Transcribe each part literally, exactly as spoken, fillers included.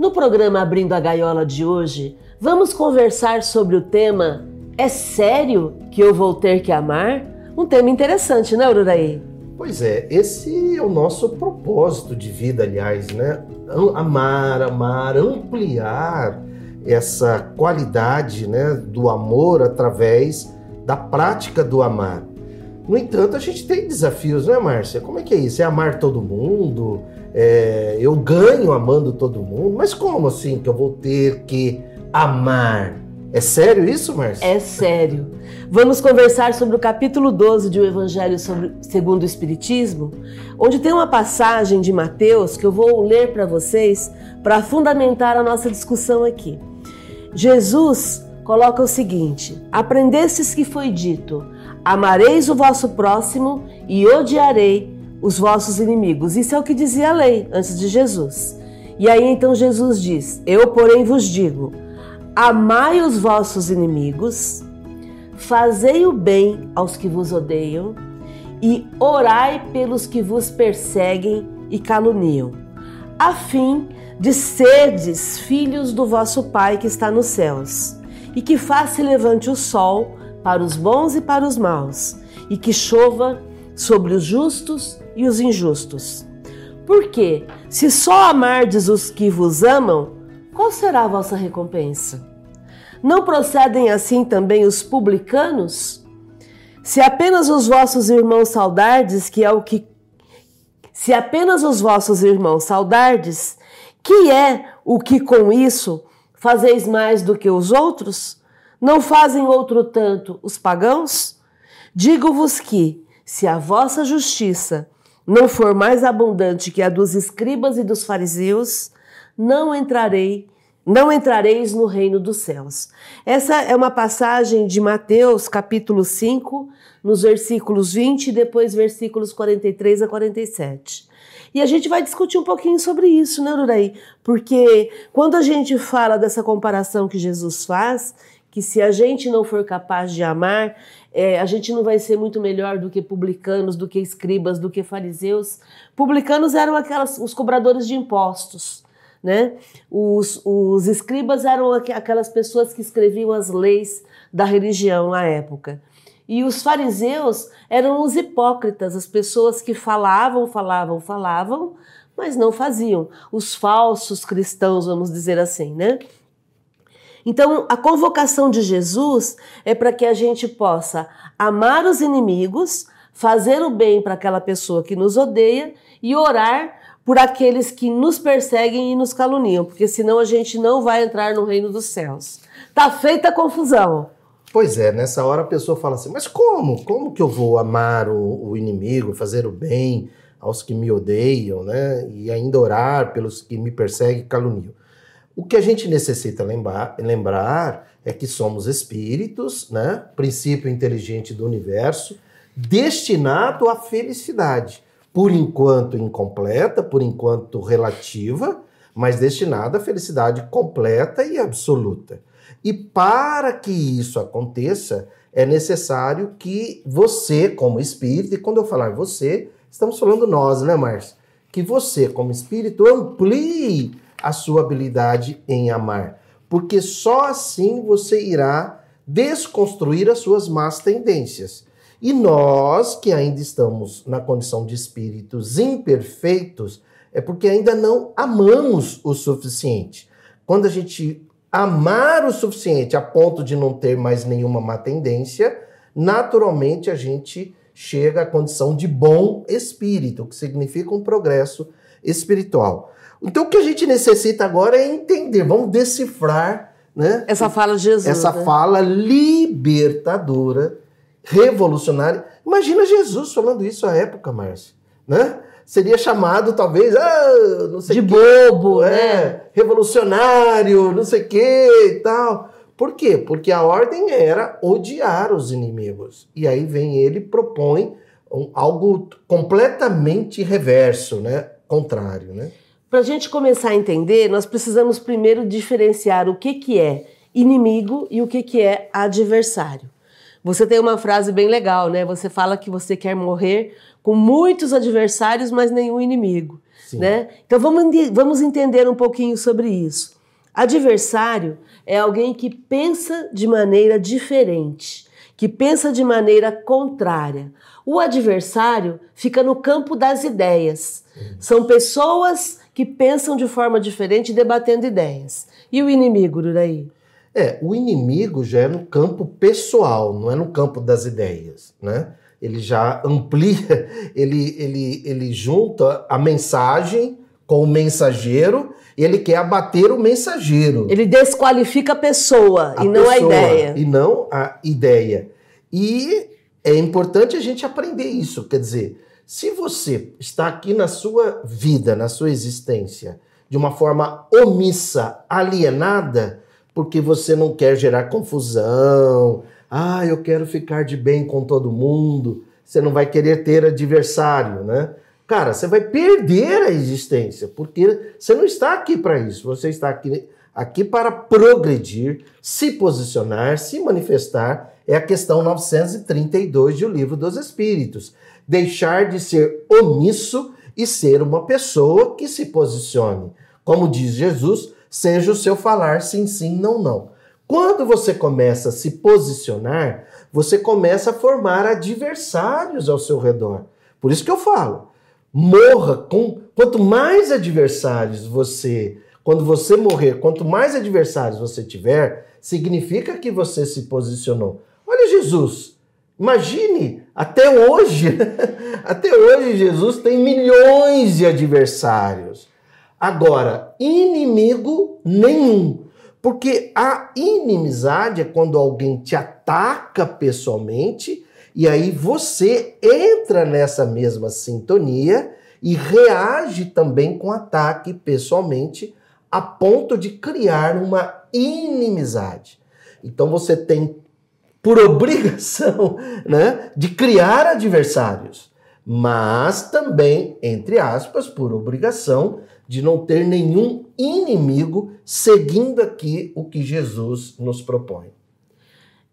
No programa Abrindo a Gaiola de hoje, vamos conversar sobre o tema É sério que eu vou ter que amar? Um tema interessante, né, Ururaí? Pois é, esse é o nosso propósito de vida, aliás, né? Amar, amar, ampliar essa qualidade, né, do amor através da prática do amar. No entanto, a gente tem desafios, né, Márcia? Como é que é isso? É amar todo mundo? É, eu ganho amando todo mundo? Mas como assim que eu vou ter que amar? É sério isso, Márcia? É sério. Vamos conversar sobre o capítulo doze de O Evangelho segundo o Espiritismo, onde tem uma passagem de Mateus que eu vou ler para vocês para fundamentar a nossa discussão aqui. Jesus coloca o seguinte: aprendestes que foi dito, amareis o vosso próximo e odiarei os vossos inimigos. Isso é o que dizia a lei antes de Jesus. E aí então Jesus diz: eu, porém, vos digo, amai os vossos inimigos, fazei o bem aos que vos odeiam e orai pelos que vos perseguem e caluniam, a fim de serdes filhos do vosso Pai que está nos céus, e que faz se levante o sol para os bons e para os maus, e que chova sobre os justos e os injustos. Porque, se só amardes os que vos amam, qual será a vossa recompensa? Não procedem assim também os publicanos? Se apenas os vossos irmãos saudardes, que é o que se apenas os vossos irmãos saudardes, que é o que com isso fazeis mais do que os outros? Não fazem outro tanto os pagãos? Digo-vos que, se a vossa justiça não for mais abundante que a dos escribas e dos fariseus, não entrarei, não entrareis no reino dos céus. Essa é uma passagem de Mateus, capítulo cinco, nos versículos vinte e depois versículos quarenta e três a quarenta e sete. E a gente vai discutir um pouquinho sobre isso, né, Ururaí? Porque quando a gente fala dessa comparação que Jesus faz, que se a gente não for capaz de amar, é, a gente não vai ser muito melhor do que publicanos, do que escribas, do que fariseus. Publicanos eram aquelas, os cobradores de impostos, né? Os, os escribas eram aquelas pessoas que escreviam as leis da religião à época. E os fariseus eram os hipócritas, as pessoas que falavam, falavam, falavam, mas não faziam. Os falsos cristãos, vamos dizer assim, né? Então, a convocação de Jesus é para que a gente possa amar os inimigos, fazer o bem para aquela pessoa que nos odeia e orar por aqueles que nos perseguem e nos caluniam, porque senão a gente não vai entrar no reino dos céus. Tá feita a confusão. Pois é, nessa hora a pessoa fala assim, mas como? Como que eu vou amar o, o inimigo, fazer o bem aos que me odeiam, né? E ainda orar pelos que me perseguem e caluniam. O que a gente necessita lembrar, lembrar é que somos espíritos, né? Princípio inteligente do universo, destinado à felicidade. Por enquanto incompleta, por enquanto relativa, mas destinada à felicidade completa e absoluta. E para que isso aconteça, é necessário que você, como espírito, e quando eu falar você, estamos falando nós, né, Márcio? Que você, como espírito, amplie a sua habilidade em amar, porque só assim você irá desconstruir as suas más tendências. E nós, que ainda estamos na condição de espíritos imperfeitos, é porque ainda não amamos o suficiente. Quando a gente amar o suficiente a ponto de não ter mais nenhuma má tendência, naturalmente a gente chega à condição de bom espírito, que significa um progresso espiritual. Então, o que a gente necessita agora é entender, vamos decifrar, né? Essa fala de Jesus. Essa né? fala libertadora, revolucionária. Imagina Jesus falando isso à época, Márcio, né? Seria chamado, talvez, ah, não sei de quê, bobo, é, né? Revolucionário, não sei o quê e tal. Por quê? Porque a ordem era odiar os inimigos. E aí vem ele e propõe um, algo completamente reverso, né? Contrário, né? Para a gente começar a entender, nós precisamos primeiro diferenciar o que, que é inimigo e o que, que é adversário. Você tem uma frase bem legal, né? Você fala que você quer morrer com muitos adversários, mas nenhum inimigo. Sim. Né? Então vamos, vamos entender um pouquinho sobre isso. Adversário é alguém que pensa de maneira diferente, que pensa de maneira contrária. O adversário fica no campo das ideias. Sim. São pessoas que pensam de forma diferente, debatendo ideias. E o inimigo, Ururaí? É, o inimigo já é no campo pessoal, não é no campo das ideias, né? Ele já amplia, ele, ele, ele junta a mensagem com o mensageiro e ele quer abater o mensageiro. Ele desqualifica a pessoa a e não pessoa, a ideia. E não a ideia. E é importante a gente aprender isso, quer dizer, se você está aqui na sua vida, na sua existência, de uma forma omissa, alienada, porque você não quer gerar confusão, ah, eu quero ficar de bem com todo mundo, você não vai querer ter adversário, né? Cara, você vai perder a existência, porque você não está aqui para isso, você está aqui, aqui para progredir, se posicionar, se manifestar, é a questão novecentos e trinta e dois de O Livro dos Espíritos, deixar de ser omisso e ser uma pessoa que se posicione, como diz Jesus, seja o seu falar sim, sim, não, não. Quando você começa a se posicionar, você começa a formar adversários ao seu redor. Por isso que eu falo, morra com... Quanto mais adversários você... Quando você morrer, quanto mais adversários você tiver, significa que você se posicionou. Olha Jesus, imagine, até hoje, até hoje Jesus tem milhões de adversários. Agora, inimigo nenhum, porque a inimizade é quando alguém te ataca pessoalmente e aí você entra nessa mesma sintonia e reage também com ataque pessoalmente a ponto de criar uma inimizade. Então você tem por obrigação, né, de criar adversários, mas também, entre aspas, por obrigação, de não ter nenhum inimigo, seguindo aqui o que Jesus nos propõe.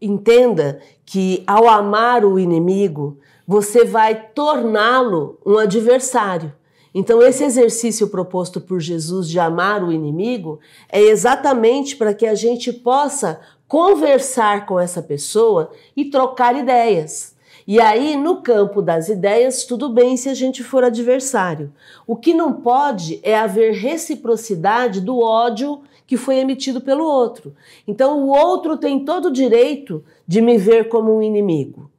Entenda que ao amar o inimigo, você vai torná-lo um adversário. Então esse exercício proposto por Jesus de amar o inimigo é exatamente para que a gente possa conversar com essa pessoa e trocar ideias. E aí, no campo das ideias, tudo bem se a gente for adversário. O que não pode é haver reciprocidade do ódio que foi emitido pelo outro. Então, o outro tem todo o direito de me ver como um inimigo.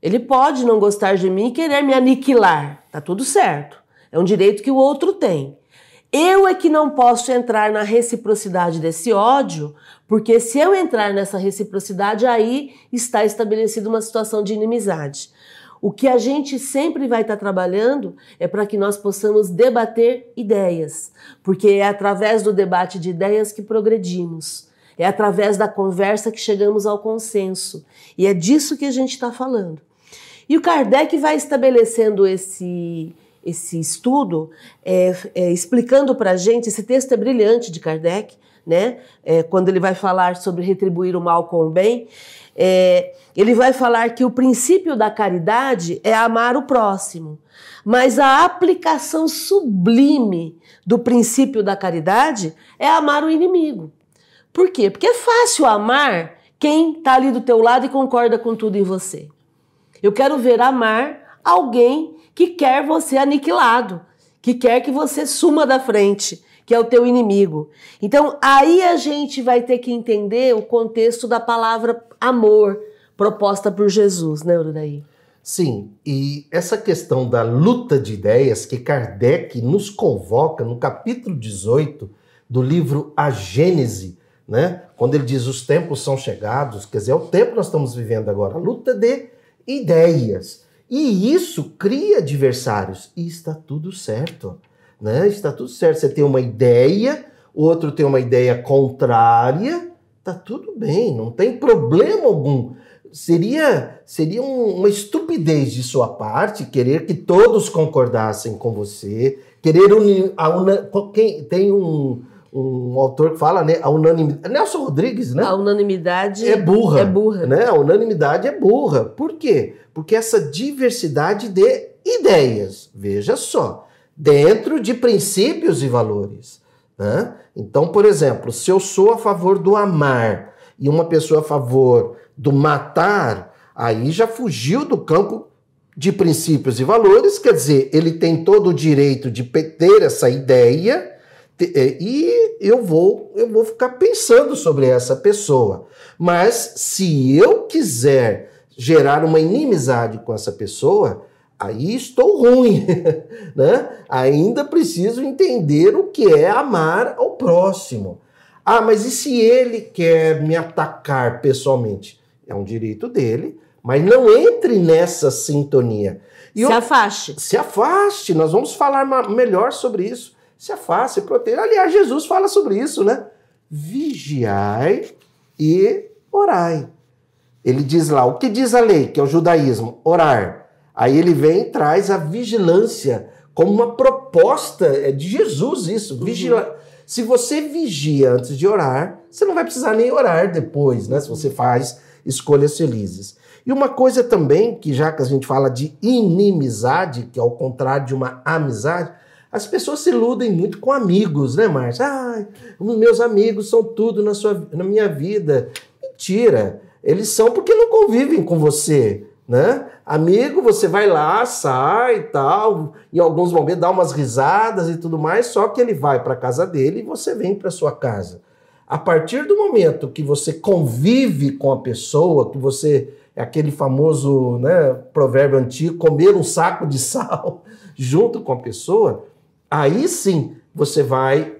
Ele pode não gostar de mim e querer me aniquilar. Tá tudo certo. É um direito que o outro tem. Eu é que não posso entrar na reciprocidade desse ódio, porque se eu entrar nessa reciprocidade, aí está estabelecida uma situação de inimizade. O que a gente sempre vai estar trabalhando é para que nós possamos debater ideias, porque é através do debate de ideias que progredimos, é através da conversa que chegamos ao consenso, e é disso que a gente está falando. E o Kardec vai estabelecendo esse... Esse estudo, é, é, explicando para a gente, esse texto é brilhante de Kardec, né? É, quando ele vai falar sobre retribuir o mal com o bem, é, ele vai falar que o princípio da caridade é amar o próximo, mas a aplicação sublime do princípio da caridade é amar o inimigo. Por quê? Porque é fácil amar quem está ali do teu lado e concorda com tudo em você. Eu quero ver amar alguém que quer você aniquilado, que quer que você suma da frente, que é o teu inimigo. Então, aí a gente vai ter que entender o contexto da palavra amor proposta por Jesus, né, Ururaí? Sim, e essa questão da luta de ideias que Kardec nos convoca no capítulo dezoito do livro A Gênese, né? Quando ele diz os tempos são chegados, quer dizer, é o tempo que nós estamos vivendo agora, a luta de ideias. E isso cria adversários. E está tudo certo, né? Está tudo certo. Você tem uma ideia, o outro tem uma ideia contrária, tá tudo bem, não tem problema algum. Seria, seria um, uma estupidez de sua parte querer que todos concordassem com você, querer unir... A una, quem, tem um, um autor que fala, né, a unanimidade... Nelson Rodrigues, né? A unanimidade é burra. É burra. Né? A unanimidade é burra. Por quê? Porque essa diversidade de ideias, veja só, dentro de princípios e valores. Né? Então, por exemplo, se eu sou a favor do amar e uma pessoa a favor do matar, aí já fugiu do campo de princípios e valores, quer dizer, ele tem todo o direito de ter essa ideia... E eu vou, eu vou ficar pensando sobre essa pessoa. Mas se eu quiser gerar uma inimizade com essa pessoa, aí estou ruim. Né? Ainda preciso entender o que é amar ao próximo. Ah, mas e se ele quer me atacar pessoalmente? É um direito dele, mas não entre nessa sintonia. E se eu... afaste. Se afaste, nós vamos falar melhor sobre isso. Se afaste, se proteja. Aliás, Jesus fala sobre isso, né? Vigiai e orai. Ele diz lá, o que diz a lei, que é o judaísmo? Orar. Aí ele vem e traz a vigilância como uma proposta. É de Jesus isso. Vigila... Se você vigia antes de orar, você não vai precisar nem orar depois, né? Se você faz escolhas felizes. E uma coisa também, que já que a gente fala de inimizade, que é ao contrário de uma amizade, as pessoas se iludem muito com amigos, né, Márcia? Ah, meus amigos são tudo na, sua, na minha vida. Mentira. Eles são porque não convivem com você, né? Amigo, você vai lá, sai e tal, em alguns momentos dá umas risadas e tudo mais, só que ele vai para a casa dele e você vem para sua casa. A partir do momento que você convive com a pessoa, que você... É aquele famoso, né, provérbio antigo, comer um saco de sal junto com a pessoa... Aí sim você vai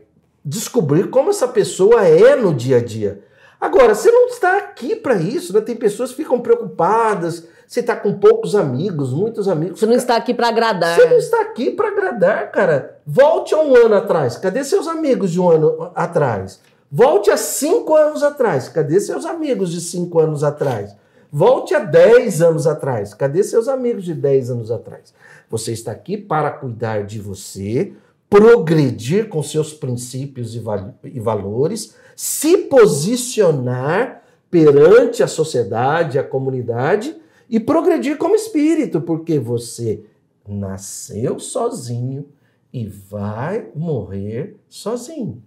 descobrir como essa pessoa é no dia a dia. Agora, você não está aqui para isso, né? Tem pessoas que ficam preocupadas, você está com poucos amigos, muitos amigos. Você não está aqui para agradar. Você não está aqui para agradar, cara. Volte a um ano atrás, cadê seus amigos de um ano atrás? Volte a cinco anos atrás, cadê seus amigos de cinco anos atrás? Volte a dez anos atrás, cadê seus amigos de dez anos atrás? Você está aqui para cuidar de você, progredir com seus princípios e, val e valores, se posicionar perante a sociedade, a comunidade e progredir como espírito, porque você nasceu sozinho e vai morrer sozinho.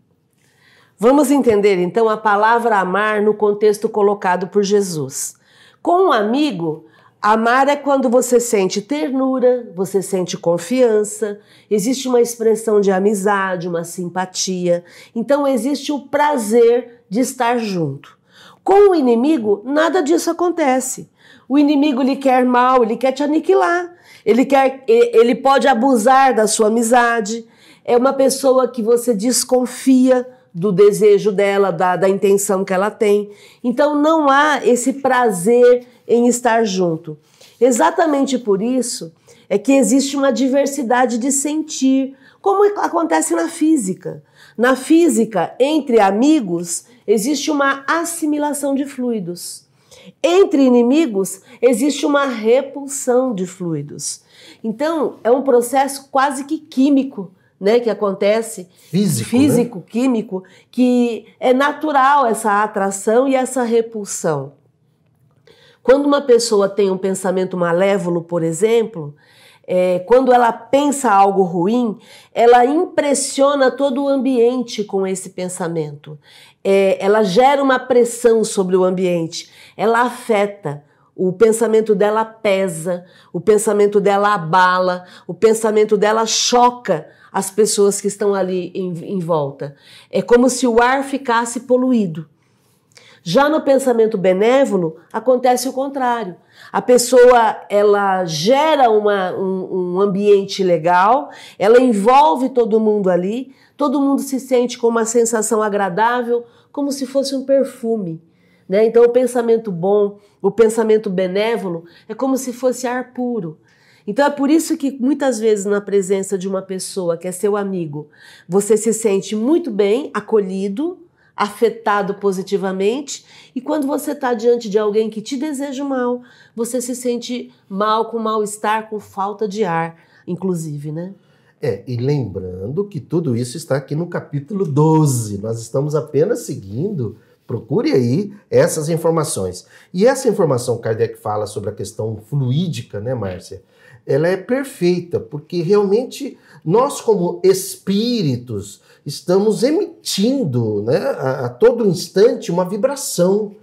Vamos entender então a palavra amar no contexto colocado por Jesus. Com um amigo... Amar é quando você sente ternura, você sente confiança, existe uma expressão de amizade, uma simpatia. Então existe o prazer de estar junto. Com o inimigo, nada disso acontece. O inimigo lhe quer mal, ele quer te aniquilar. Ele quer, ele pode abusar da sua amizade. É uma pessoa que você desconfia do desejo dela, da, da intenção que ela tem. Então não há esse prazer em estar junto. Exatamente por isso é que existe uma diversidade de sentir, como acontece na física. Na física, entre amigos, existe uma assimilação de fluidos. Entre inimigos, existe uma repulsão de fluidos. Então, é um processo quase que químico, né, que acontece, físico, físico, né? Químico, que é natural essa atração e essa repulsão. Quando uma pessoa tem um pensamento malévolo, por exemplo, é, quando ela pensa algo ruim, ela impressiona todo o ambiente com esse pensamento. É, ela gera uma pressão sobre o ambiente, ela afeta. O pensamento dela pesa, o pensamento dela abala, o pensamento dela choca as pessoas que estão ali em, em volta. É como se o ar ficasse poluído. Já no pensamento benévolo, acontece o contrário. A pessoa, ela gera uma, um, um ambiente legal, ela envolve todo mundo ali, todo mundo se sente com uma sensação agradável, como se fosse um perfume. Né? Então o pensamento bom, o pensamento benévolo é como se fosse ar puro. Então é por isso que muitas vezes na presença de uma pessoa que é seu amigo, você se sente muito bem, acolhido, afetado positivamente, e quando você está diante de alguém que te deseja mal, você se sente mal, com mal-estar, com falta de ar, inclusive, né? É, e lembrando que tudo isso está aqui no capítulo doze. Nós estamos apenas seguindo, procure aí essas informações. E essa informação que Kardec fala sobre a questão fluídica, né, Márcia? Ela é perfeita, porque realmente nós, como espíritos, estamos emitindo, né, a, a todo instante uma vibração,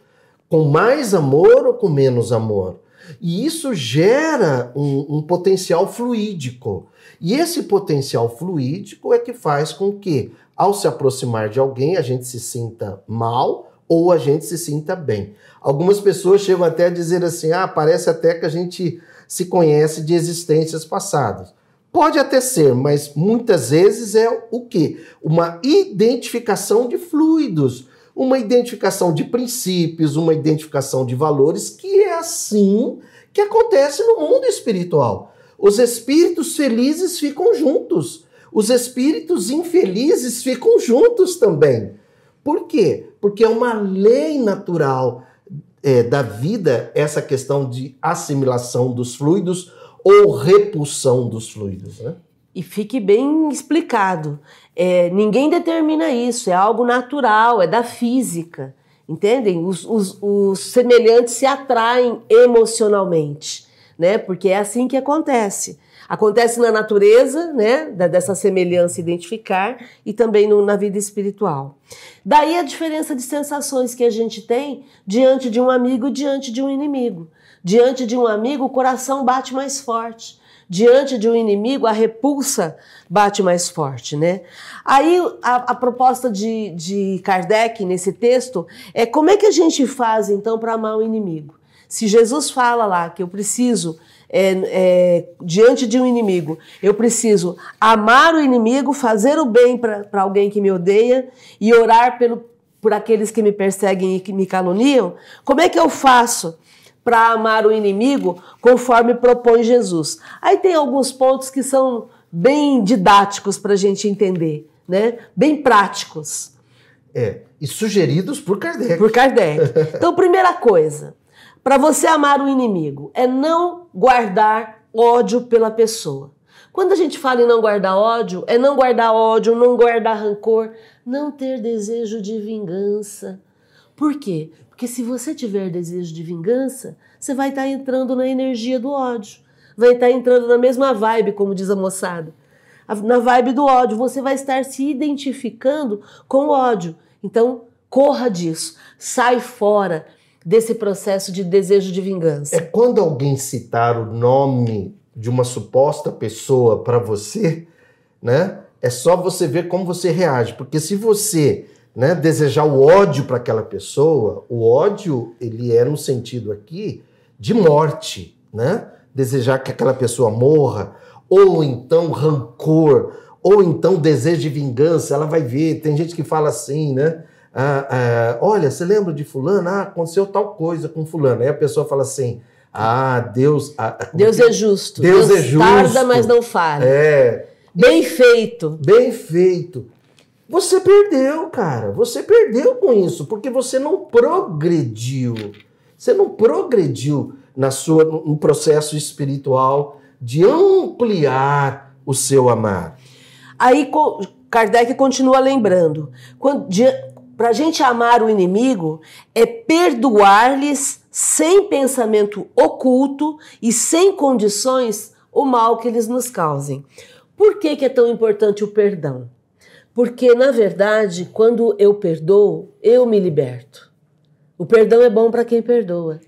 com mais amor ou com menos amor. E isso gera um, um potencial fluídico. E esse potencial fluídico é que faz com que, ao se aproximar de alguém, a gente se sinta mal ou a gente se sinta bem. Algumas pessoas chegam até a dizer assim, ah, parece até que a gente se conhece de existências passadas. Pode até ser, mas muitas vezes é o quê? Uma identificação de fluidos, uma identificação de princípios, uma identificação de valores, que é assim que acontece no mundo espiritual. Os espíritos felizes ficam juntos, os espíritos infelizes ficam juntos também. Por quê? Porque é uma lei natural é, da vida essa questão de assimilação dos fluidos ou repulsão dos fluidos, né? E fique bem explicado, é, ninguém determina isso, é algo natural, é da física, entendem? Os, os, os semelhantes se atraem emocionalmente, né? Porque é assim que acontece. Acontece na natureza, né? Dessa semelhança identificar, e também no, na vida espiritual. Daí a diferença de sensações que a gente tem diante de um amigo e diante de um inimigo. Diante de um amigo, o coração bate mais forte. Diante de um inimigo, a repulsa bate mais forte, né? Aí a, a proposta de, de Kardec nesse texto é como é que a gente faz então para amar o inimigo? Se Jesus fala lá que eu preciso, é, é, diante de um inimigo, eu preciso amar o inimigo, fazer o bem para alguém que me odeia e orar pelo, por aqueles que me perseguem e que me caluniam, como é que eu faço para amar o inimigo, conforme propõe Jesus? Aí tem alguns pontos que são bem didáticos para a gente entender, né? Bem práticos. É, e sugeridos por Kardec. Por Kardec. Então, primeira coisa, para você amar o inimigo, é não guardar ódio pela pessoa. Quando a gente fala em não guardar ódio, é não guardar ódio, não guardar rancor, não ter desejo de vingança. Por quê? Porque se você tiver desejo de vingança, você vai estar entrando na energia do ódio. Vai estar entrando na mesma vibe, como diz a moçada. Na vibe do ódio, você vai estar se identificando com o ódio. Então, corra disso. Sai fora desse processo de desejo de vingança. É quando alguém citar o nome de uma suposta pessoa para você, né? É só você ver como você reage. Porque se você... né, desejar o ódio para aquela pessoa, o ódio, ele era um sentido aqui de morte, né? Desejar que aquela pessoa morra, ou então rancor, ou então desejo de vingança, ela vai ver, tem gente que fala assim, né? Ah, ah, olha, você lembra de fulano? Ah, aconteceu tal coisa com fulano. Aí a pessoa fala assim, ah, Deus... Ah, Deus é justo. Deus, Deus é justo. Tarda, mas não falha. É. Bem feito. Bem feito. Você perdeu, cara. Você perdeu com isso, porque você não progrediu. Você não progrediu na sua, no processo espiritual de ampliar o seu amar. Aí Kardec continua lembrando. Para a gente amar o inimigo, é perdoar-lhes sem pensamento oculto e sem condições o mal que eles nos causem. Por que que é tão importante o perdão? Porque, na verdade, quando eu perdoo, eu me liberto. O perdão é bom para quem perdoa.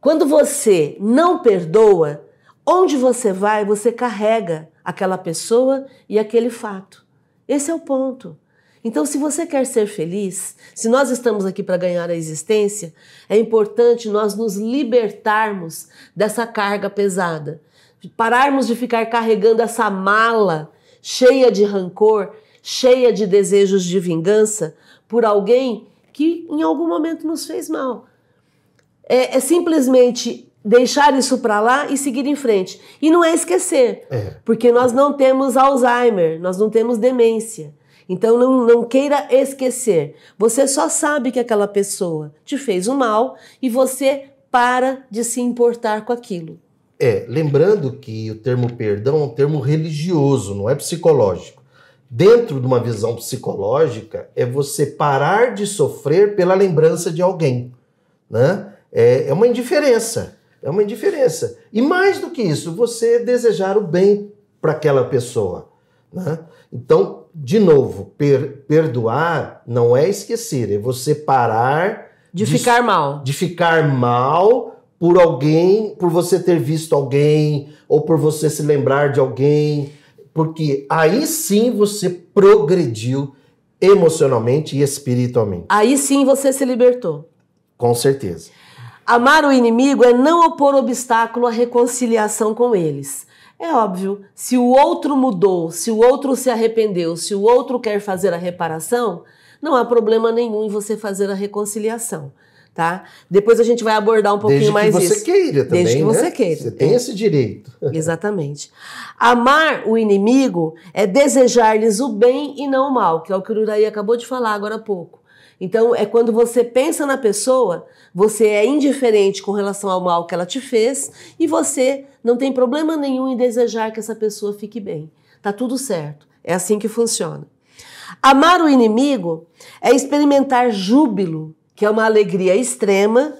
Quando você não perdoa, onde você vai, você carrega aquela pessoa e aquele fato. Esse é o ponto. Então, se você quer ser feliz, se nós estamos aqui para ganhar a existência, é importante nós nos libertarmos dessa carga pesada. Pararmos de ficar carregando essa mala cheia de rancor, cheia de desejos de vingança por alguém que em algum momento nos fez mal. É, é simplesmente deixar isso para lá e seguir em frente. E não é esquecer, é. Porque nós não temos Alzheimer, nós não temos demência. Então não, não queira esquecer. Você só sabe que aquela pessoa te fez o mal e você para de se importar com aquilo. É, lembrando que o termo perdão é um termo religioso, não é psicológico. Dentro de uma visão psicológica, é você parar de sofrer pela lembrança de alguém, né? É, é uma indiferença, é uma indiferença. E mais do que isso, você desejar o bem para aquela pessoa, né? Então, de novo, per, perdoar não é esquecer, é você parar... De, de ficar mal. De ficar mal por alguém, por você ter visto alguém, ou por você se lembrar de alguém, porque aí sim você progrediu emocionalmente e espiritualmente. Aí sim você se libertou. Com certeza. Amar o inimigo é não opor obstáculo à reconciliação com eles. É óbvio, se o outro mudou, se o outro se arrependeu, se o outro quer fazer a reparação, não há problema nenhum em você fazer a reconciliação, tá? Depois a gente vai abordar um pouquinho Desde mais isso. Desde que você isso. queira também, Desde que né? você queira. Você tem é. esse direito. Exatamente. Amar o inimigo é desejar-lhes o bem e não o mal, que é o que o Ururaí acabou de falar agora há pouco. Então, é quando você pensa na pessoa, você é indiferente com relação ao mal que ela te fez e você não tem problema nenhum em desejar que essa pessoa fique bem. Tá tudo certo. É assim que funciona. Amar o inimigo é experimentar júbilo, que é uma alegria extrema,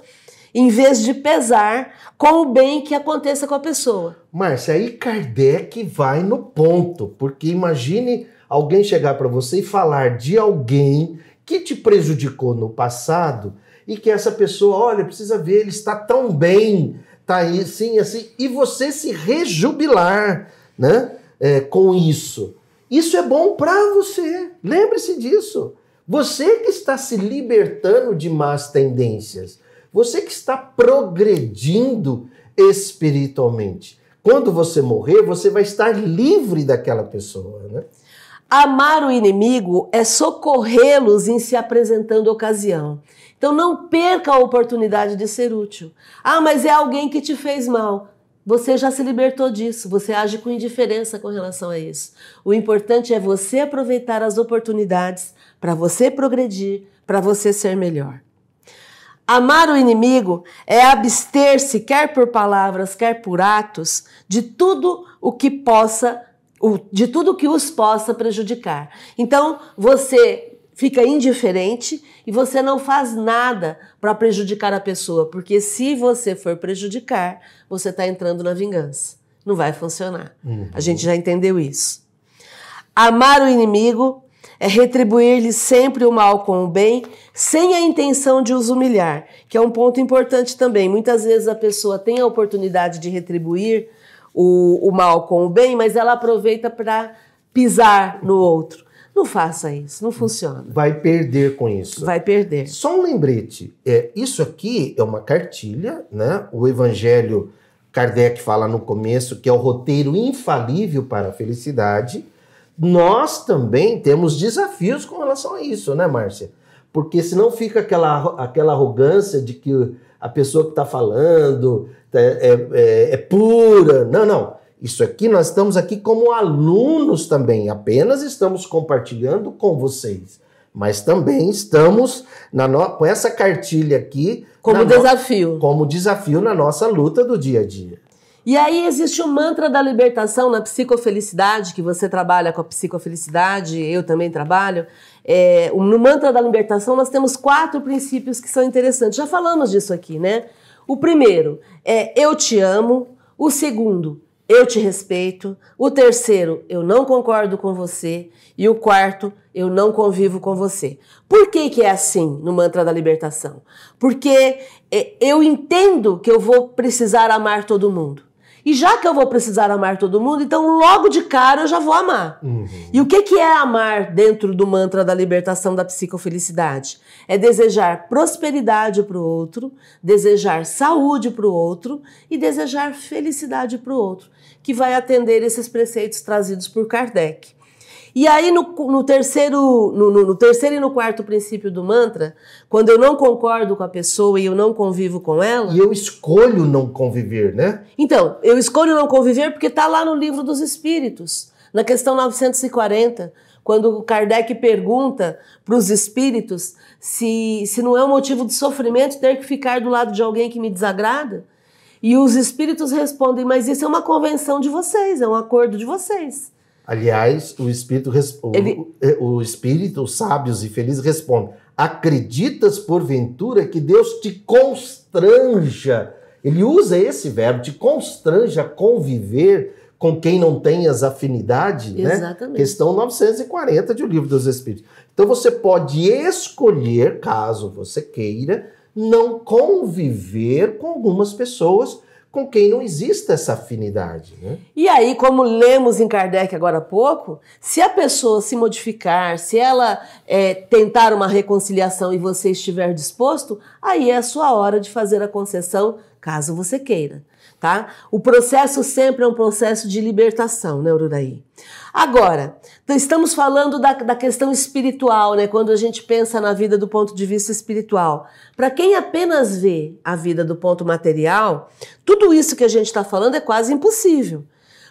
em vez de pesar com o bem que aconteça com a pessoa. Márcia, aí Kardec vai no ponto, porque imagine alguém chegar para você e falar de alguém que te prejudicou no passado e que essa pessoa, olha, precisa ver, ele está tão bem, tá aí assim, assim, e você se rejubilar, né, é, com isso. Isso é bom para você. Lembre-se disso. Você que está se libertando de más tendências. Você que está progredindo espiritualmente. Quando você morrer, você vai estar livre daquela pessoa, né? Amar o inimigo é socorrê-los em se apresentando ocasião. Então não perca a oportunidade de ser útil. Ah, mas é alguém que te fez mal. Você já se libertou disso, você age com indiferença com relação a isso. O importante é você aproveitar as oportunidades para você progredir, para você ser melhor. Amar o inimigo é abster-se, quer por palavras, quer por atos, de tudo o que possa, de tudo que os possa prejudicar. Então, você fica indiferente e você não faz nada para prejudicar a pessoa, porque se você for prejudicar, você está entrando na vingança. Não vai funcionar. Uhum. A gente já entendeu isso. Amar o inimigo é retribuir-lhe sempre o mal com o bem, sem a intenção de os humilhar, que é um ponto importante também. Muitas vezes a pessoa tem a oportunidade de retribuir o, o mal com o bem, mas ela aproveita para pisar no outro. Não faça isso, não funciona. Vai perder com isso. Vai perder. Só um lembrete, é, isso aqui é uma cartilha, né? O Evangelho, Kardec fala no começo, que é o roteiro infalível para a felicidade. Nós também temos desafios com relação a isso, né, Márcia? Porque senão fica aquela, aquela arrogância de que a pessoa que está falando é, é, é pura. Não, não. Isso aqui, nós estamos aqui como alunos também, apenas estamos compartilhando com vocês. Mas também estamos na no... com essa cartilha aqui... Como desafio. No... Como desafio na nossa luta do dia a dia. E aí existe o mantra da libertação na psicofelicidade, que você trabalha com a psicofelicidade, eu também trabalho. É... No mantra da libertação nós temos quatro princípios que são interessantes. Já falamos disso aqui, né? O primeiro é eu te amo. O segundo... eu te respeito. O terceiro, eu não concordo com você. E o quarto, eu não convivo com você. Por que que é assim no mantra da libertação? Porque eu entendo que eu vou precisar amar todo mundo. E já que eu vou precisar amar todo mundo, então logo de cara eu já vou amar. Uhum. E o que que é amar dentro do mantra da libertação da psicofelicidade? É desejar prosperidade para o outro, desejar saúde para o outro e desejar felicidade para o outro, que vai atender esses preceitos trazidos por Kardec. E aí no, no, terceiro, no, no, no terceiro e no quarto princípio do mantra, quando eu não concordo com a pessoa e eu não convivo com ela... E eu escolho não conviver, né? Então, eu escolho não conviver porque está lá no Livro dos Espíritos, na questão novecentos e quarenta, quando Kardec pergunta para os espíritos se, se não é um motivo de sofrimento ter que ficar do lado de alguém que me desagrada. E os espíritos respondem, mas isso é uma convenção de vocês, é um acordo de vocês. Aliás, o espírito, o, Ele... o espírito, os sábios e felizes respondem, acreditas porventura que Deus te constranja? Ele usa esse verbo, te constranja a conviver com quem não tem as afinidades, né? Exatamente. Questão novecentos e quarenta de O Livro dos Espíritos. Então você pode escolher, caso você queira, não conviver com algumas pessoas com quem não existe essa afinidade, né? E aí, como lemos em Kardec agora há pouco, se a pessoa se modificar, se ela é, tentar uma reconciliação e você estiver disposto, aí é a sua hora de fazer a concessão, caso você queira. Tá? O processo sempre é um processo de libertação, né, Ururaí? Agora, estamos falando da, da questão espiritual, né? Quando a gente pensa na vida do ponto de vista espiritual. Para quem apenas vê a vida do ponto material, tudo isso que a gente está falando é quase impossível.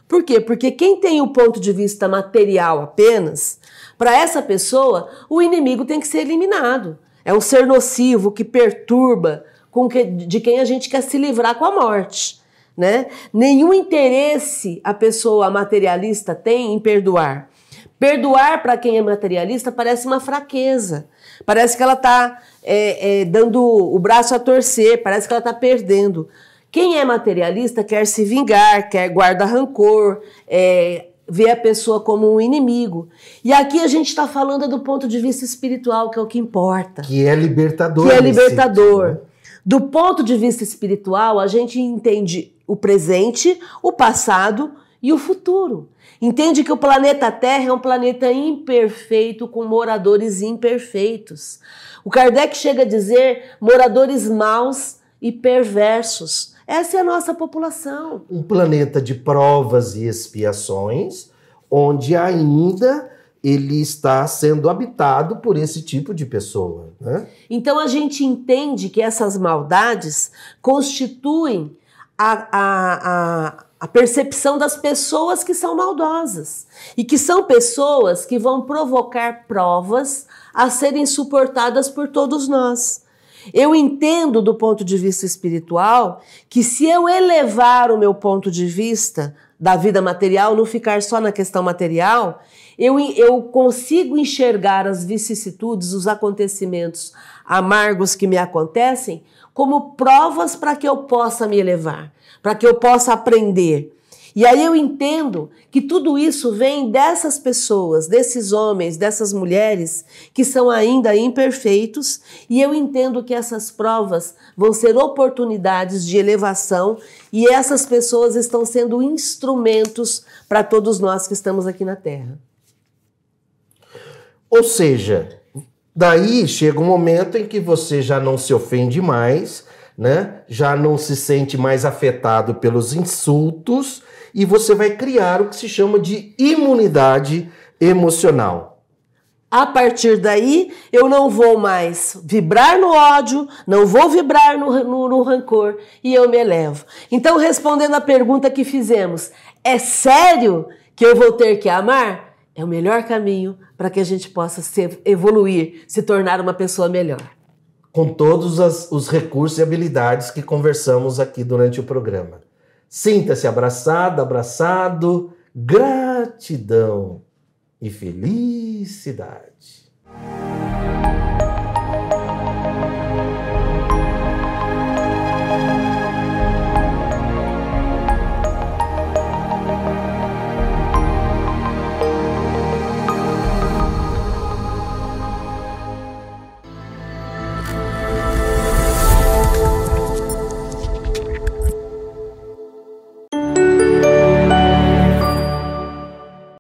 Por quê? Porque quem tem o ponto de vista material apenas, para essa pessoa, o inimigo tem que ser eliminado. É um ser nocivo que perturba com que, de quem a gente quer se livrar com a morte. Né? Nenhum interesse a pessoa materialista tem em perdoar. Perdoar para quem é materialista parece uma fraqueza. Parece que ela está é, é, dando o braço a torcer, parece que ela está perdendo. Quem é materialista quer se vingar, quer guardar rancor, é, vê a pessoa como um inimigo. E aqui a gente está falando do ponto de vista espiritual, que é o que importa. Que é libertador. Que é libertador. Sentido, né? Do ponto de vista espiritual, a gente entende o presente, o passado e o futuro. Entende que o planeta Terra é um planeta imperfeito, com moradores imperfeitos. O Kardec chega a dizer moradores maus e perversos. Essa é a nossa população. Um planeta de provas e expiações, onde ainda ele está sendo habitado por esse tipo de pessoa, né? Então a gente entende que essas maldades constituem a, a, a, a percepção das pessoas que são maldosas e que são pessoas que vão provocar provas a serem suportadas por todos nós. Eu entendo do ponto de vista espiritual que se eu elevar o meu ponto de vista da vida material, não ficar só na questão material, Eu, eu consigo enxergar as vicissitudes, os acontecimentos amargos que me acontecem como provas para que eu possa me elevar, para que eu possa aprender. E aí eu entendo que tudo isso vem dessas pessoas, desses homens, dessas mulheres que são ainda imperfeitos, e eu entendo que essas provas vão ser oportunidades de elevação e essas pessoas estão sendo instrumentos para todos nós que estamos aqui na Terra. Ou seja, daí chega um momento em que você já não se ofende mais, né? Já não se sente mais afetado pelos insultos e você vai criar o que se chama de imunidade emocional. A partir daí, eu não vou mais vibrar no ódio, não vou vibrar no, no, no rancor e eu me elevo. Então, respondendo à pergunta que fizemos, é sério que eu vou ter que amar? É o melhor caminho para que a gente possa se evoluir, se tornar uma pessoa melhor. Com todos as, os recursos e habilidades que conversamos aqui durante o programa. Sinta-se abraçada, abraçado, gratidão e felicidade.